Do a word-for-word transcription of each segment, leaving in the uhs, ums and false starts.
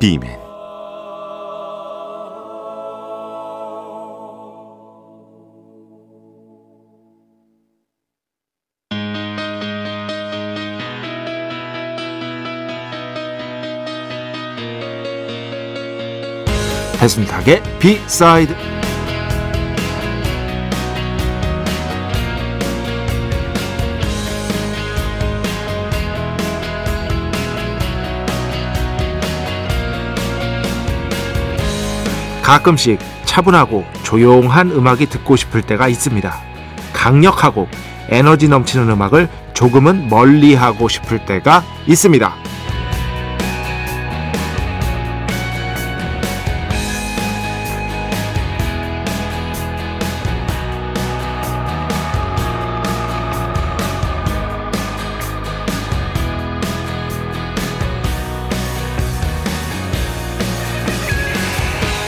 B맨. 배순탁의 B side. 가끔씩 차분하고 조용한 음악이 듣고 싶을 때가 있습니다. 강력하고 에너지 넘치는 음악을 조금은 멀리하고 싶을 때가 있습니다.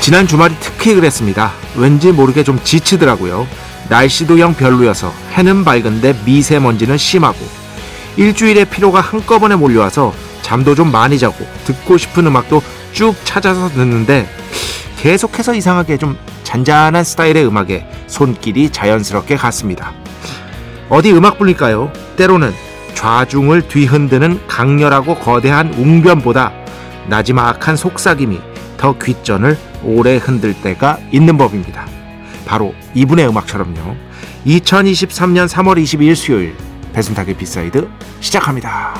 지난 주말이 특히 그랬습니다. 왠지 모르게 좀 지치더라고요. 날씨도 영 별로여서 해는 밝은데 미세먼지는 심하고, 일주일의 피로가 한꺼번에 몰려와서 잠도 좀 많이 자고 듣고 싶은 음악도 쭉 찾아서 듣는데, 계속해서 이상하게 좀 잔잔한 스타일의 음악에 손길이 자연스럽게 갔습니다. 어디 음악 불릴까요? 때로는 좌중을 뒤흔드는 강렬하고 거대한 웅변보다 나지막한 속삭임이 더 귓전을 오래 흔들 때가 있는 법입니다. 바로 이분의 음악처럼요. 이천이십삼 년 삼월 이십이일 수요일, 배순탁의 비사이드 시작합니다.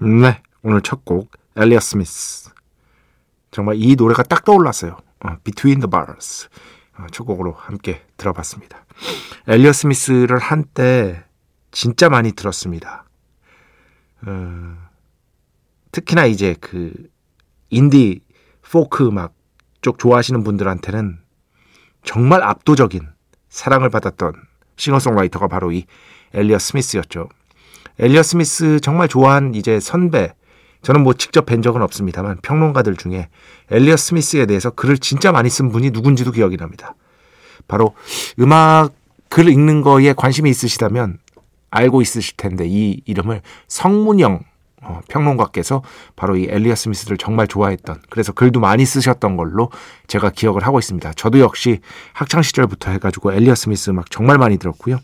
네, 오늘 첫 곡 엘리엇 스미스. 정말 이 노래가 딱 떠올랐어요. 어, Between the Bars. 첫 곡으로 함께 들어봤습니다. 엘리엇 스미스를 한때 진짜 많이 들었습니다. 어, 특히나 이제 그 인디 포크 음악 쪽 좋아하시는 분들한테는 정말 압도적인 사랑을 받았던 싱어송라이터가 바로 이 엘리엇 스미스였죠. 엘리엇 스미스 정말 좋아한 이제 선배, 저는 뭐 직접 뵌 적은 없습니다만 평론가들 중에 엘리엇 스미스에 대해서 글을 진짜 많이 쓴 분이 누군지도 기억이 납니다. 바로 음악 글 읽는 거에 관심이 있으시다면 알고 있으실 텐데, 이 이름을 성문영 평론가께서 바로 이 엘리엇 스미스를 정말 좋아했던, 그래서 글도 많이 쓰셨던 걸로 제가 기억을 하고 있습니다. 저도 역시 학창시절부터 해가지고 엘리엇 스미스 음악 정말 많이 들었고요.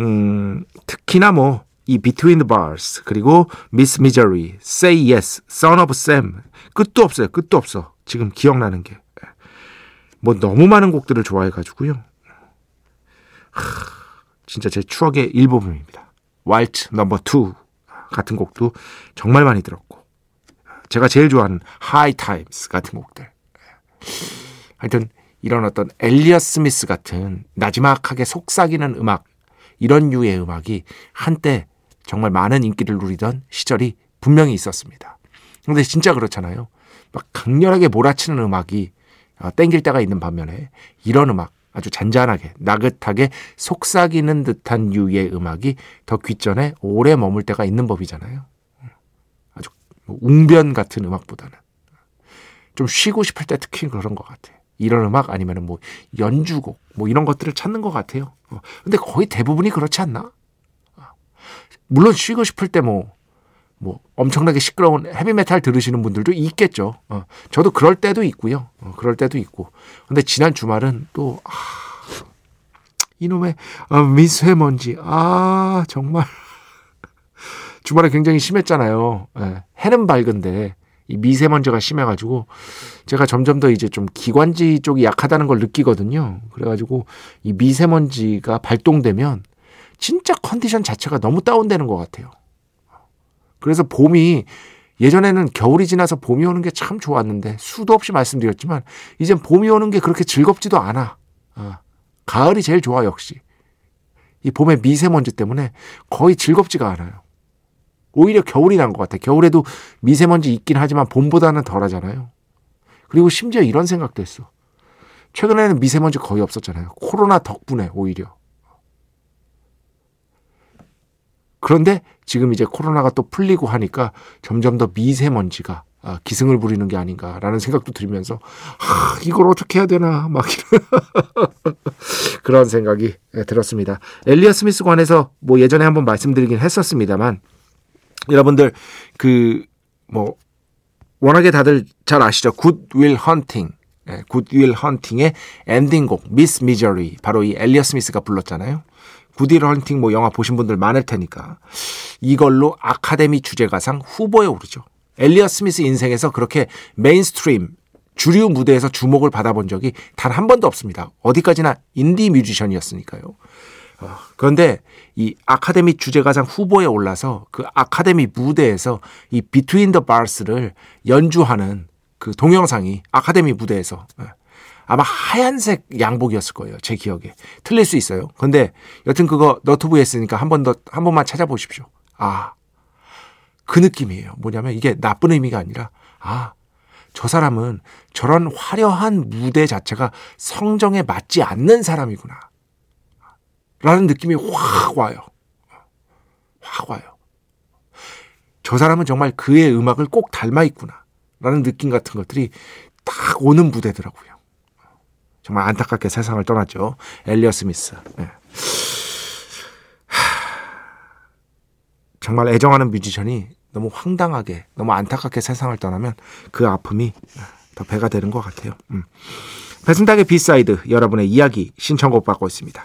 음, 특히나 뭐 이 Between the Bars, 그리고 Miss Misery, Say Yes, Son of Sam, 끝도 없어요. 끝도 없어. 지금 기억나는 게. 뭐 너무 많은 곡들을 좋아해가지고요. 하, 진짜 제 추억의 일부분입니다. White 넘버 투 같은 곡도 정말 많이 들었고, 제가 제일 좋아하는 High Times 같은 곡들. 하여튼 이런 어떤 엘리엇 스미스 같은 나지막하게 속삭이는 음악, 이런 유의 음악이 한때 정말 많은 인기를 누리던 시절이 분명히 있었습니다. 근데 진짜 그렇잖아요. 막 강렬하게 몰아치는 음악이 땡길 때가 있는 반면에, 이런 음악, 아주 잔잔하게 나긋하게 속삭이는 듯한 유의 음악이 더 귓전에 오래 머물 때가 있는 법이잖아요. 아주 웅변 같은 음악보다는 좀 쉬고 싶을 때 특히 그런 것 같아요. 이런 음악 아니면 뭐 연주곡 뭐 이런 것들을 찾는 것 같아요. 근데 거의 대부분이 그렇지 않나? 물론 쉬고 싶을 때 뭐 뭐 엄청나게 시끄러운 헤비메탈 들으시는 분들도 있겠죠. 어, 저도 그럴 때도 있고요. 어, 그럴 때도 있고. 근데 지난 주말은 또 아, 이놈의 아, 미세먼지. 아 정말 주말에 굉장히 심했잖아요. 예, 해는 밝은데 이 미세먼지가 심해가지고 제가 점점 더 이제 좀 기관지 쪽이 약하다는 걸 느끼거든요. 그래가지고 이 미세먼지가 발동되면 진짜 컨디션 자체가 너무 다운되는 것 같아요. 그래서 봄이 예전에는 겨울이 지나서 봄이 오는 게 참 좋았는데 수도 없이 말씀드렸지만 이젠 봄이 오는 게 그렇게 즐겁지도 않아. 어, 가을이 제일 좋아 역시. 이 봄의 미세먼지 때문에 거의 즐겁지가 않아요. 오히려 겨울이 난 것 같아요. 겨울에도 미세먼지 있긴 하지만 봄보다는 덜하잖아요. 그리고 심지어 이런 생각도 했어. 최근에는 미세먼지 거의 없었잖아요. 코로나 덕분에 오히려. 그런데 지금 이제 코로나가 또 풀리고 하니까 점점 더 미세먼지가 기승을 부리는 게 아닌가라는 생각도 들면서 아, 이걸 어떻게 해야 되나 막 이런 그런 생각이 들었습니다. 엘리엇 스미스 관해서 뭐 예전에 한번 말씀드리긴 했었습니다만 여러분들 그 뭐 워낙에 다들 잘 아시죠? Good Will Hunting, Good Will Hunting의 엔딩곡 Miss Misery 바로 이 엘리엇 스미스가 불렀잖아요. 굿윌 헌팅 뭐 영화 보신 분들 많을 테니까 이걸로 아카데미 주제가상 후보에 오르죠. 엘리엇 스미스 인생에서 그렇게 메인스트림 주류 무대에서 주목을 받아본 적이 단 한 번도 없습니다. 어디까지나 인디 뮤지션이었으니까요. 그런데 이 아카데미 주제가상 후보에 올라서 그 아카데미 무대에서 이 Between the Bars를 연주하는 그 동영상이 아카데미 무대에서 아마 하얀색 양복이었을 거예요. 제 기억에. 틀릴 수 있어요. 근데 여튼 그거 너튜브에 있으니까 한 번 더, 한 번만 찾아보십시오. 아, 그 느낌이에요. 뭐냐면 이게 나쁜 의미가 아니라 아, 저 사람은 저런 화려한 무대 자체가 성정에 맞지 않는 사람이구나. 라는 느낌이 확 와요. 확 와요. 저 사람은 정말 그의 음악을 꼭 닮아 있구나. 라는 느낌 같은 것들이 딱 오는 무대더라고요. 정말 안타깝게 세상을 떠났죠. 엘리엇 스미스. 네. 정말 애정하는 뮤지션이 너무 황당하게, 너무 안타깝게 세상을 떠나면 그 아픔이 더 배가 되는 것 같아요. 음. 배순탁의 B 사이드 여러분의 이야기 신청곡 받고 있습니다.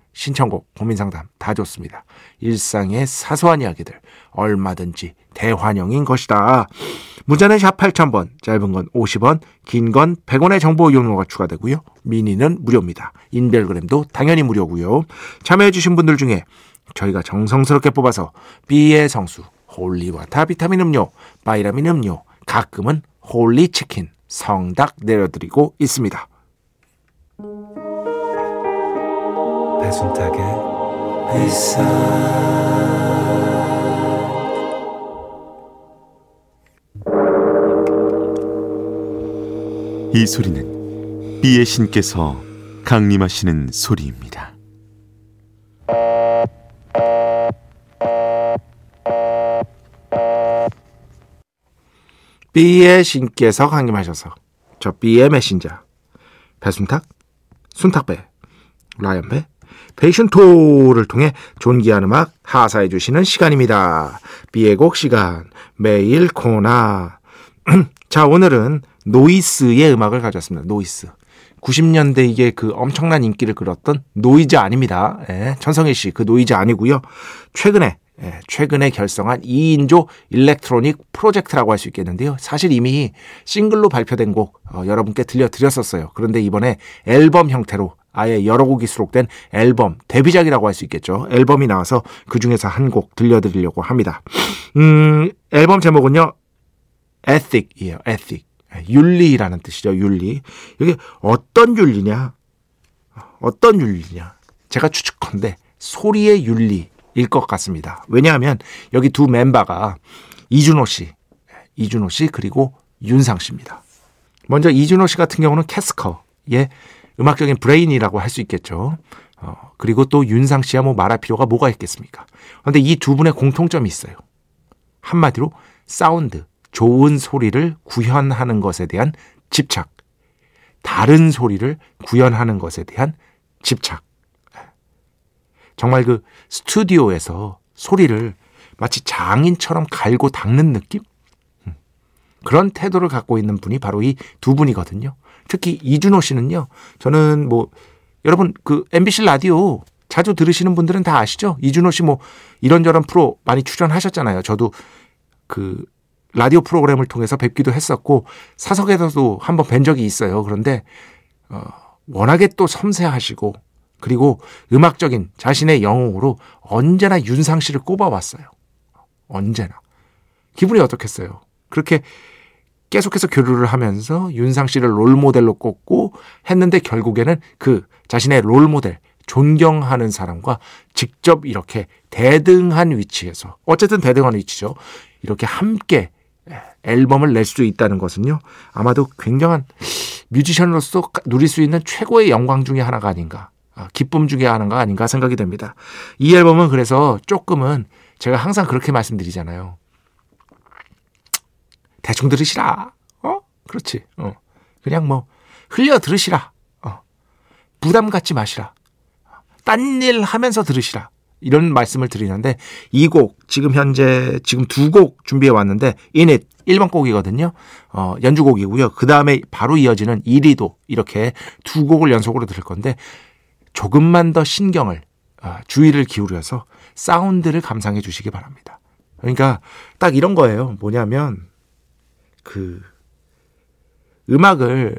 신청곡, 고민상담 다 좋습니다. 일상의 사소한 이야기들 얼마든지 대환영인 것이다. 문자는 샵 팔천 번, 짧은 건 오십 원, 긴 건 백 원의 정보 이용료가 추가되고요. 미니는 무료입니다. 인별그램도 당연히 무료고요. 참여해주신 분들 중에 저희가 정성스럽게 뽑아서 B의 성수, 홀리와타 비타민 음료, 바이라민 음료, 가끔은 홀리치킨, 성닭 내려드리고 있습니다. 배순탁의 이 소리는 B의 신께서 강림하시는 소리입니다. B의 신께서 강림하셔서 저 B의 메신저 배순탁, 순탁배, 라이언배, 베이션토를 통해 존귀한 음악 하사해 주시는 시간입니다. B의 곡 시간 매일 코나. 자, 오늘은 노이스의 음악을 가져왔습니다. 노이스. 구십 년대 이게 그 엄청난 인기를 끌었던 노이즈 아닙니다. 예, 천성일 씨 그 노이즈 아니고요. 최근에 예, 최근에 결성한 이 인조 일렉트로닉 프로젝트라고 할 수 있겠는데요. 사실 이미 싱글로 발표된 곡 어, 여러분께 들려드렸었어요. 그런데 이번에 앨범 형태로 아예 여러 곡이 수록된 앨범, 데뷔작이라고 할 수 있겠죠. 앨범이 나와서 그 중에서 한 곡 들려드리려고 합니다. 음, 앨범 제목은요, ethic이에요, ethic. 윤리라는 뜻이죠, 윤리. 이게 어떤 윤리냐? 어떤 윤리냐? 제가 추측컨대 소리의 윤리일 것 같습니다. 왜냐하면 여기 두 멤버가 이준호 씨, 이준호 씨 그리고 윤상 씨입니다. 먼저 이준호 씨 같은 경우는 캐스커의 음악적인 브레인이라고 할 수 있겠죠. 어, 그리고 또 윤상 씨야 뭐 말할 필요가 뭐가 있겠습니까? 그런데 이 두 분의 공통점이 있어요. 한마디로 사운드, 좋은 소리를 구현하는 것에 대한 집착. 다른 소리를 구현하는 것에 대한 집착. 정말 그 스튜디오에서 소리를 마치 장인처럼 갈고 닦는 느낌? 그런 태도를 갖고 있는 분이 바로 이 두 분이거든요. 특히 이준호 씨는요. 저는 뭐 여러분 그 엠비씨 라디오 자주 들으시는 분들은 다 아시죠? 이준호 씨 뭐 이런저런 프로 많이 출연하셨잖아요. 저도 그 라디오 프로그램을 통해서 뵙기도 했었고 사석에서도 한번 뵌 적이 있어요. 그런데 어, 워낙에 또 섬세하시고 그리고 음악적인 자신의 영웅으로 언제나 윤상 씨를 꼽아왔어요. 언제나. 기분이 어떻겠어요? 그렇게 계속해서 교류를 하면서 윤상 씨를 롤모델로 꼽고 했는데 결국에는 그 자신의 롤모델, 존경하는 사람과 직접 이렇게 대등한 위치에서 어쨌든 대등한 위치죠. 이렇게 함께 앨범을 낼 수 있다는 것은요. 아마도 굉장한 뮤지션으로서 누릴 수 있는 최고의 영광 중에 하나가 아닌가. 기쁨 중에 하나가 아닌가 생각이 됩니다. 이 앨범은 그래서 조금은 제가 항상 그렇게 말씀드리잖아요. 대충 들으시라. 어? 그렇지. 어. 그냥 뭐 흘려 들으시라. 어. 부담 갖지 마시라. 딴 일 하면서 들으시라. 이런 말씀을 드리는데 이 곡 지금 현재 지금 두 곡 준비해 왔는데 인잇 일 번 곡이거든요. 어, 연주곡이고요. 그 다음에 바로 이어지는 이리도 이렇게 두 곡을 연속으로 들을 건데 조금만 더 신경을 어, 주의를 기울여서 사운드를 감상해 주시기 바랍니다. 그러니까 딱 이런 거예요. 뭐냐면 그 음악을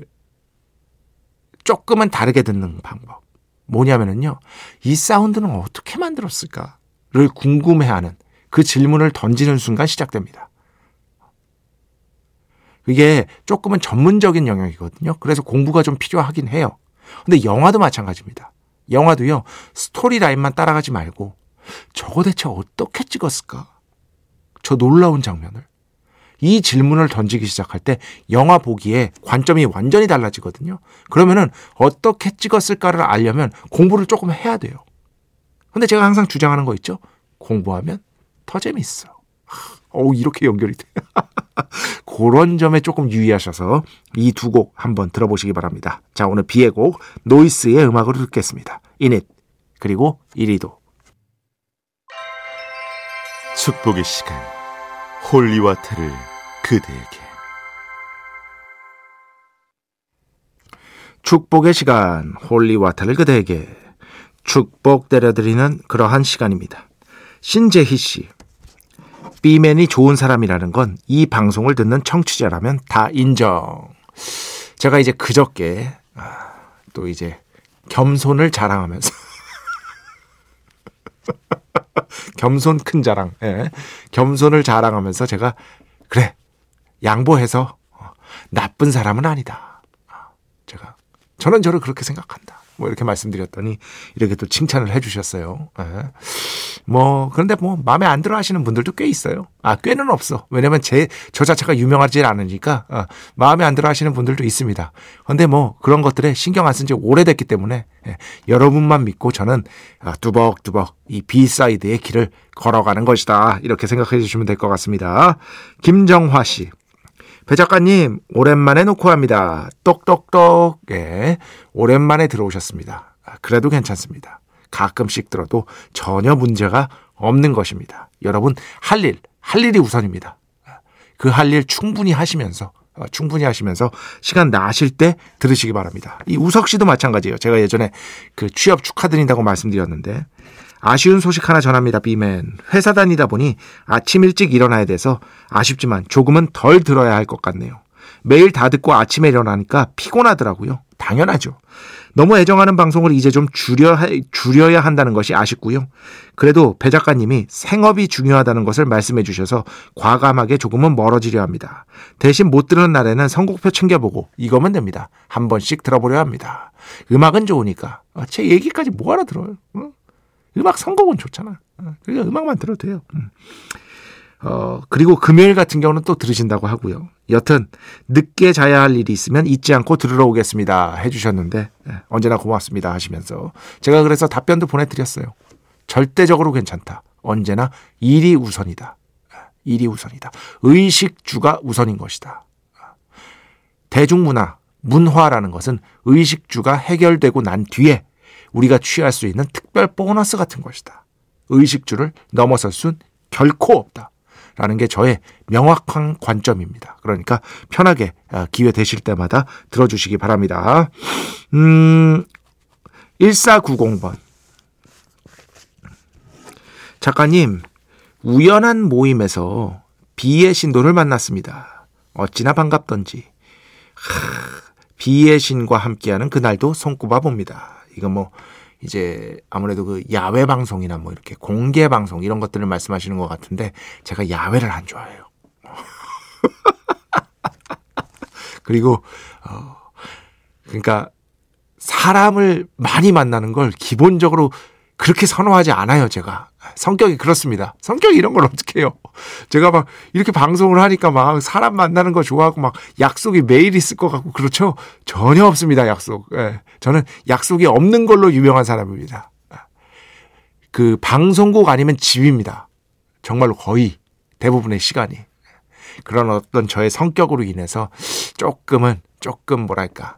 조금은 다르게 듣는 방법. 뭐냐면은요. 이 사운드는 어떻게 만들었을까를 궁금해하는 그 질문을 던지는 순간 시작됩니다. 그게 조금은 전문적인 영역이거든요. 그래서 공부가 좀 필요하긴 해요. 근데 영화도 마찬가지입니다. 영화도요. 스토리 라인만 따라가지 말고 저거 대체 어떻게 찍었을까? 저 놀라운 장면을. 이 질문을 던지기 시작할 때 영화 보기에 관점이 완전히 달라지거든요. 그러면은 어떻게 찍었을까를 알려면 공부를 조금 해야 돼요. 근데 제가 항상 주장하는 거 있죠? 공부하면 더 재밌어. 어우, 이렇게 연결이 돼요. 그런 점에 조금 유의하셔서 이 두 곡 한번 들어보시기 바랍니다. 자, 오늘 비의 곡, 노이스의 음악으로 듣겠습니다. 이닛, 그리고 이리도. 축복의 시간, 홀리와타를 그대에게. 축복의 시간, 홀리와타를 그대에게 축복 때려드리는 그러한 시간입니다. 신재희 씨, B맨이 좋은 사람이라는 건 이 방송을 듣는 청취자라면 다 인정. 제가 이제 그저께 아, 또 이제 겸손을 자랑하면서 겸손 큰 자랑, 예. 겸손을 자랑하면서 제가 그래 양보해서 나쁜 사람은 아니다. 제가 저는 저를 그렇게 생각한다. 뭐 이렇게 말씀드렸더니 이렇게 또 칭찬을 해주셨어요. 예. 뭐 그런데 뭐 마음에 안 들어하시는 분들도 꽤 있어요. 아 꽤는 없어. 왜냐면 제 저 자체가 유명하지 않으니까 아, 마음에 안 들어하시는 분들도 있습니다. 그런데 뭐 그런 것들에 신경 안 쓴 지 오래됐기 때문에 예, 여러분만 믿고 저는 아, 두벅두벅 이 B 사이드의 길을 걸어가는 것이다. 이렇게 생각해 주시면 될 것 같습니다. 김정화 씨. 배 작가님 오랜만에 놓고 합니다. 똑똑똑. 예, 오랜만에 들어오셨습니다. 그래도 괜찮습니다. 가끔씩 들어도 전혀 문제가 없는 것입니다. 여러분 할 일, 할 일이 우선입니다. 그 할 일 충분히 하시면서 충분히 하시면서 시간 나실 때 들으시기 바랍니다. 이 우석 씨도 마찬가지예요. 제가 예전에 그 취업 축하드린다고 말씀드렸는데 아쉬운 소식 하나 전합니다. B맨. 회사 다니다 보니 아침 일찍 일어나야 돼서 아쉽지만 조금은 덜 들어야 할 것 같네요. 매일 다 듣고 아침에 일어나니까 피곤하더라고요. 당연하죠. 너무 애정하는 방송을 이제 좀 줄여, 줄여야 한다는 것이 아쉽고요. 그래도 배 작가님이 생업이 중요하다는 것을 말씀해 주셔서 과감하게 조금은 멀어지려 합니다. 대신 못 들은 날에는 선곡표 챙겨보고 이거면 됩니다. 한 번씩 들어보려 합니다. 음악은 좋으니까. 제 얘기까지 뭐 알아들어요. 음악 선곡은 좋잖아. 그러니까 음악만 들어도 돼요. 어, 그리고 금요일 같은 경우는 또 들으신다고 하고요. 여튼 늦게 자야 할 일이 있으면 잊지 않고 들으러 오겠습니다 해주셨는데 예, 언제나 고맙습니다 하시면서 제가 그래서 답변도 보내드렸어요. 절대적으로 괜찮다. 언제나 일이 우선이다. 일이 우선이다. 의식주가 우선인 것이다. 대중문화, 문화라는 것은 의식주가 해결되고 난 뒤에 우리가 취할 수 있는 특별 보너스 같은 것이다. 의식주를 넘어설 순 결코 없다. 라는 게 저의 명확한 관점입니다. 그러니까 편하게 기회 되실 때마다 들어주시기 바랍니다. 음, 천사백구십 번 작가님, 우연한 모임에서 B의 신도를 만났습니다. 어찌나 반갑던지. 하, B의 신과 함께하는 그날도 손꼽아 봅니다. 이건 뭐 이제 아무래도 그 야외 방송이나 뭐 이렇게 공개 방송 이런 것들을 말씀하시는 것 같은데, 제가 야외를 안 좋아해요. 그리고 어, 그러니까 사람을 많이 만나는 걸 기본적으로 그렇게 선호하지 않아요. 제가 성격이 그렇습니다. 성격이 이런 걸 어떻게 해요. 제가 막 이렇게 방송을 하니까 막 사람 만나는 거 좋아하고 막 약속이 매일 있을 것 같고 그렇죠? 전혀 없습니다. 약속. 예. 저는 약속이 없는 걸로 유명한 사람입니다. 그 방송국 아니면 집입니다. 정말로 거의 대부분의 시간이. 그런 어떤 저의 성격으로 인해서 조금은 조금 뭐랄까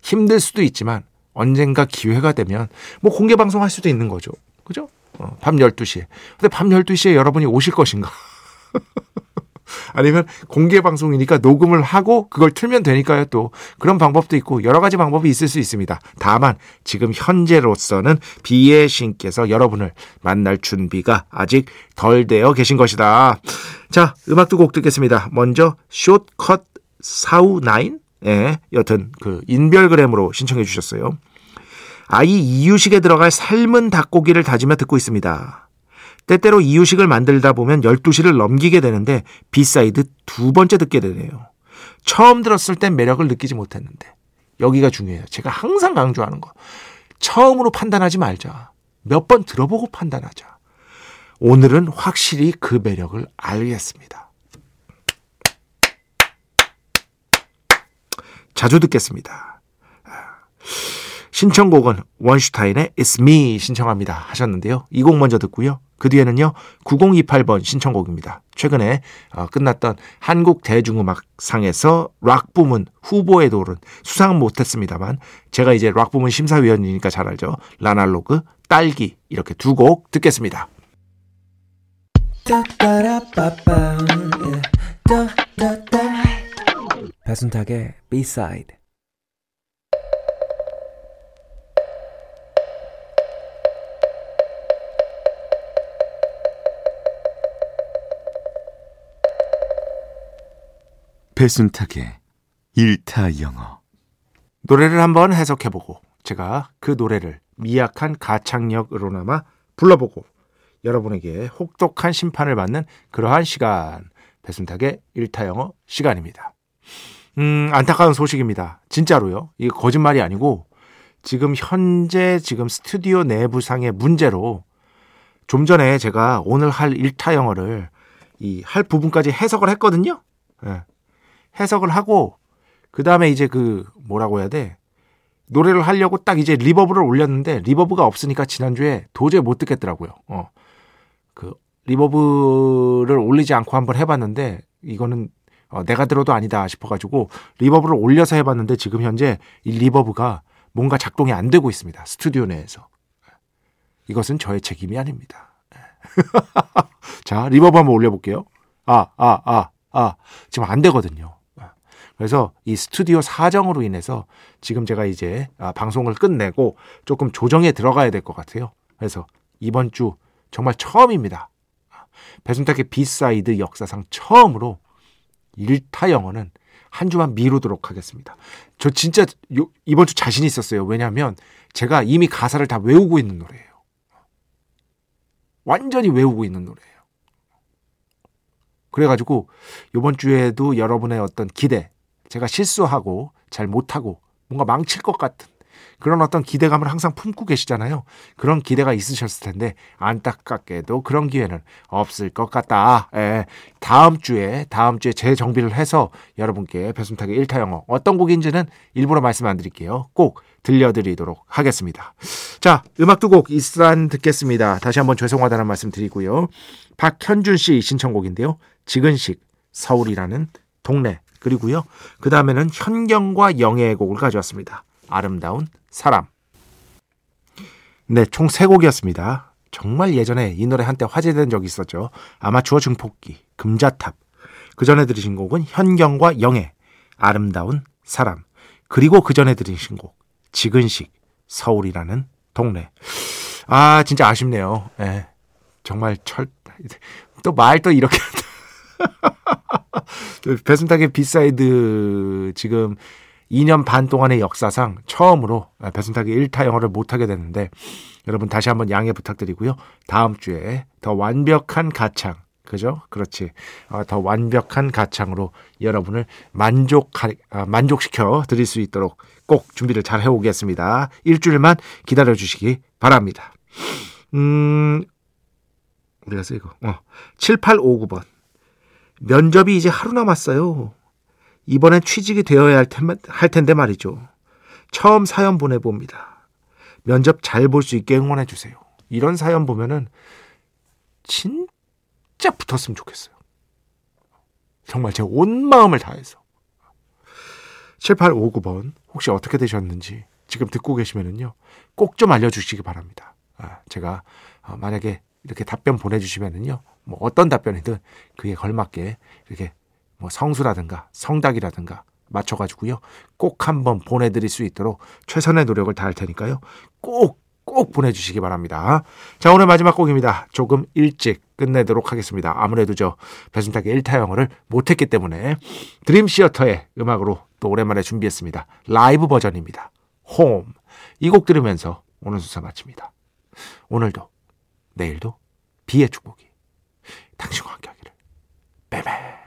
힘들 수도 있지만 언젠가 기회가 되면 뭐 공개 방송할 수도 있는 거죠. 그죠? 어, 밤 열두 시에. 근데 밤 열두 시에 여러분이 오실 것인가? 아니면 공개 방송이니까 녹음을 하고 그걸 틀면 되니까요. 또 그런 방법도 있고 여러 가지 방법이 있을 수 있습니다. 다만 지금 현재로서는 비의 신께서 여러분을 만날 준비가 아직 덜 되어 계신 것이다. 자, 음악 두 곡 듣겠습니다. 먼저 숏컷 사우나인? 예, 여튼 그 인별그램으로 신청해 주셨어요. 아이 이유식에 들어갈 삶은 닭고기를 다지며 듣고 있습니다. 때때로 이유식을 만들다 보면 열두 시를 넘기게 되는데 비사이드 두 번째 듣게 되네요. 처음 들었을 땐 매력을 느끼지 못했는데, 여기가 중요해요. 제가 항상 강조하는 거, 처음으로 판단하지 말자. 몇 번 들어보고 판단하자. 오늘은 확실히 그 매력을 알겠습니다. 자주 듣겠습니다. 신청곡은 원슈타인의 It's Me 신청합니다 하셨는데요. 이 곡 먼저 듣고요. 그 뒤에는요. 구공이팔 번 신청곡입니다. 최근에 어, 끝났던 한국 대중음악상에서 락 부문 후보에 오른, 수상은 못했습니다만 제가 이제 락 부문 심사위원이니까 잘 알죠. 라날로그, 딸기, 이렇게 두 곡 듣겠습니다. 배순탁의 B side. 배순탁의 일타 영어. 노래를 한번 해석해보고 제가 그 노래를 미약한 가창력으로나마 불러보고 여러분에게 혹독한 심판을 받는 그러한 시간, 배순탁의 일타 영어 시간입니다. 음, 안타까운 소식입니다. 진짜로요. 이게 거짓말이 아니고 지금 현재 지금 스튜디오 내부상의 문제로 좀 전에 제가 오늘 할 일타 영어를 이 할 부분까지 해석을 했거든요. 예. 해석을 하고 그 다음에 이제 그 뭐라고 해야 돼? 노래를 하려고 딱 이제 리버브를 올렸는데 리버브가 없으니까 지난주에 도저히 못 듣겠더라고요. 어. 그 리버브를 올리지 않고 한번 해봤는데 이거는 어, 내가 들어도 아니다 싶어가지고 리버브를 올려서 해봤는데 지금 현재 이 리버브가 뭔가 작동이 안 되고 있습니다. 스튜디오 내에서. 이것은 저의 책임이 아닙니다. 자, 리버브 한번 올려볼게요. 아, 아, 아, 아. 지금 안 되거든요. 그래서 이 스튜디오 사정으로 인해서 지금 제가 이제 아, 방송을 끝내고 조금 조정에 들어가야 될 것 같아요. 그래서 이번 주 정말 처음입니다. 배순탁의 비사이드 역사상 처음으로 일타 영어는 한 주만 미루도록 하겠습니다. 저 진짜 요, 이번 주 자신 있었어요. 왜냐하면 제가 이미 가사를 다 외우고 있는 노래예요. 완전히 외우고 있는 노래예요. 그래가지고 이번 주에도 여러분의 어떤 기대, 제가 실수하고 잘 못하고 뭔가 망칠 것 같은 그런 어떤 기대감을 항상 품고 계시잖아요. 그런 기대가 있으셨을 텐데 안타깝게도 그런 기회는 없을 것 같다. 예, 다음 주에 다음 주에 재정비를 해서 여러분께 배순탁의 일타 영어 어떤 곡인지는 일부러 말씀 안 드릴게요. 꼭 들려드리도록 하겠습니다. 자, 음악 두 곡 이스란 듣겠습니다. 다시 한번 죄송하다는 말씀 드리고요. 박현준 씨 신청곡인데요. 지근식, 서울이라는 동네, 그리고요. 그 다음에는 현경과 영애의 곡을 가져왔습니다. 아름다운 사람. 네, 총 세 곡이었습니다. 정말 예전에 이 노래 한때 화제된 적이 있었죠. 아마추어 증폭기, 금자탑. 그 전에 들으신 곡은 현경과 영애, 아름다운 사람. 그리고 그 전에 들으신 곡, 지근식, 서울이라는 동네. 아, 진짜 아쉽네요. 예. 정말 철, 또 말 또 이렇게. 배순탁의 비사이드 지금 이 년 반 동안의 역사상 처음으로 배순탁이 일 타 영어를 못하게 됐는데, 여러분 다시 한번 양해 부탁드리고요. 다음 주에 더 완벽한 가창, 그죠? 그렇지. 더 완벽한 가창으로 여러분을 만족, 만족시켜 드릴 수 있도록 꼭 준비를 잘 해오겠습니다. 일주일만 기다려주시기 바랍니다. 음, 어디 갔어, 이거? 어. 칠팔오구 번. 면접이 이제 하루 남았어요. 이번엔 취직이 되어야 할, 텐, 할 텐데 말이죠. 처음 사연 보내봅니다. 면접 잘 볼 수 있게 응원해주세요. 이런 사연 보면은 진짜 붙었으면 좋겠어요. 정말 제 온 마음을 다해서. 칠팔오구 번, 혹시 어떻게 되셨는지 지금 듣고 계시면은요, 꼭 좀 알려주시기 바랍니다. 아, 제가 만약에 이렇게 답변 보내주시면은요, 뭐 어떤 답변이든 그에 걸맞게 이렇게 뭐 성수라든가 성닥이라든가 맞춰가지고요, 꼭 한번 보내드릴 수 있도록 최선의 노력을 다할 테니까요, 꼭 꼭 보내주시기 바랍니다. 자, 오늘 마지막 곡입니다. 조금 일찍 끝내도록 하겠습니다. 아무래도 저 배순탁의 일 타 영어를 못했기 때문에 드림시어터의 음악으로 또 오랜만에 준비했습니다. 라이브 버전입니다. 홈. 이 곡 들으면서 오늘 수사 마칩니다. 오늘도 내일도 비의 축복이 당신과 함께하기를. 빼빼.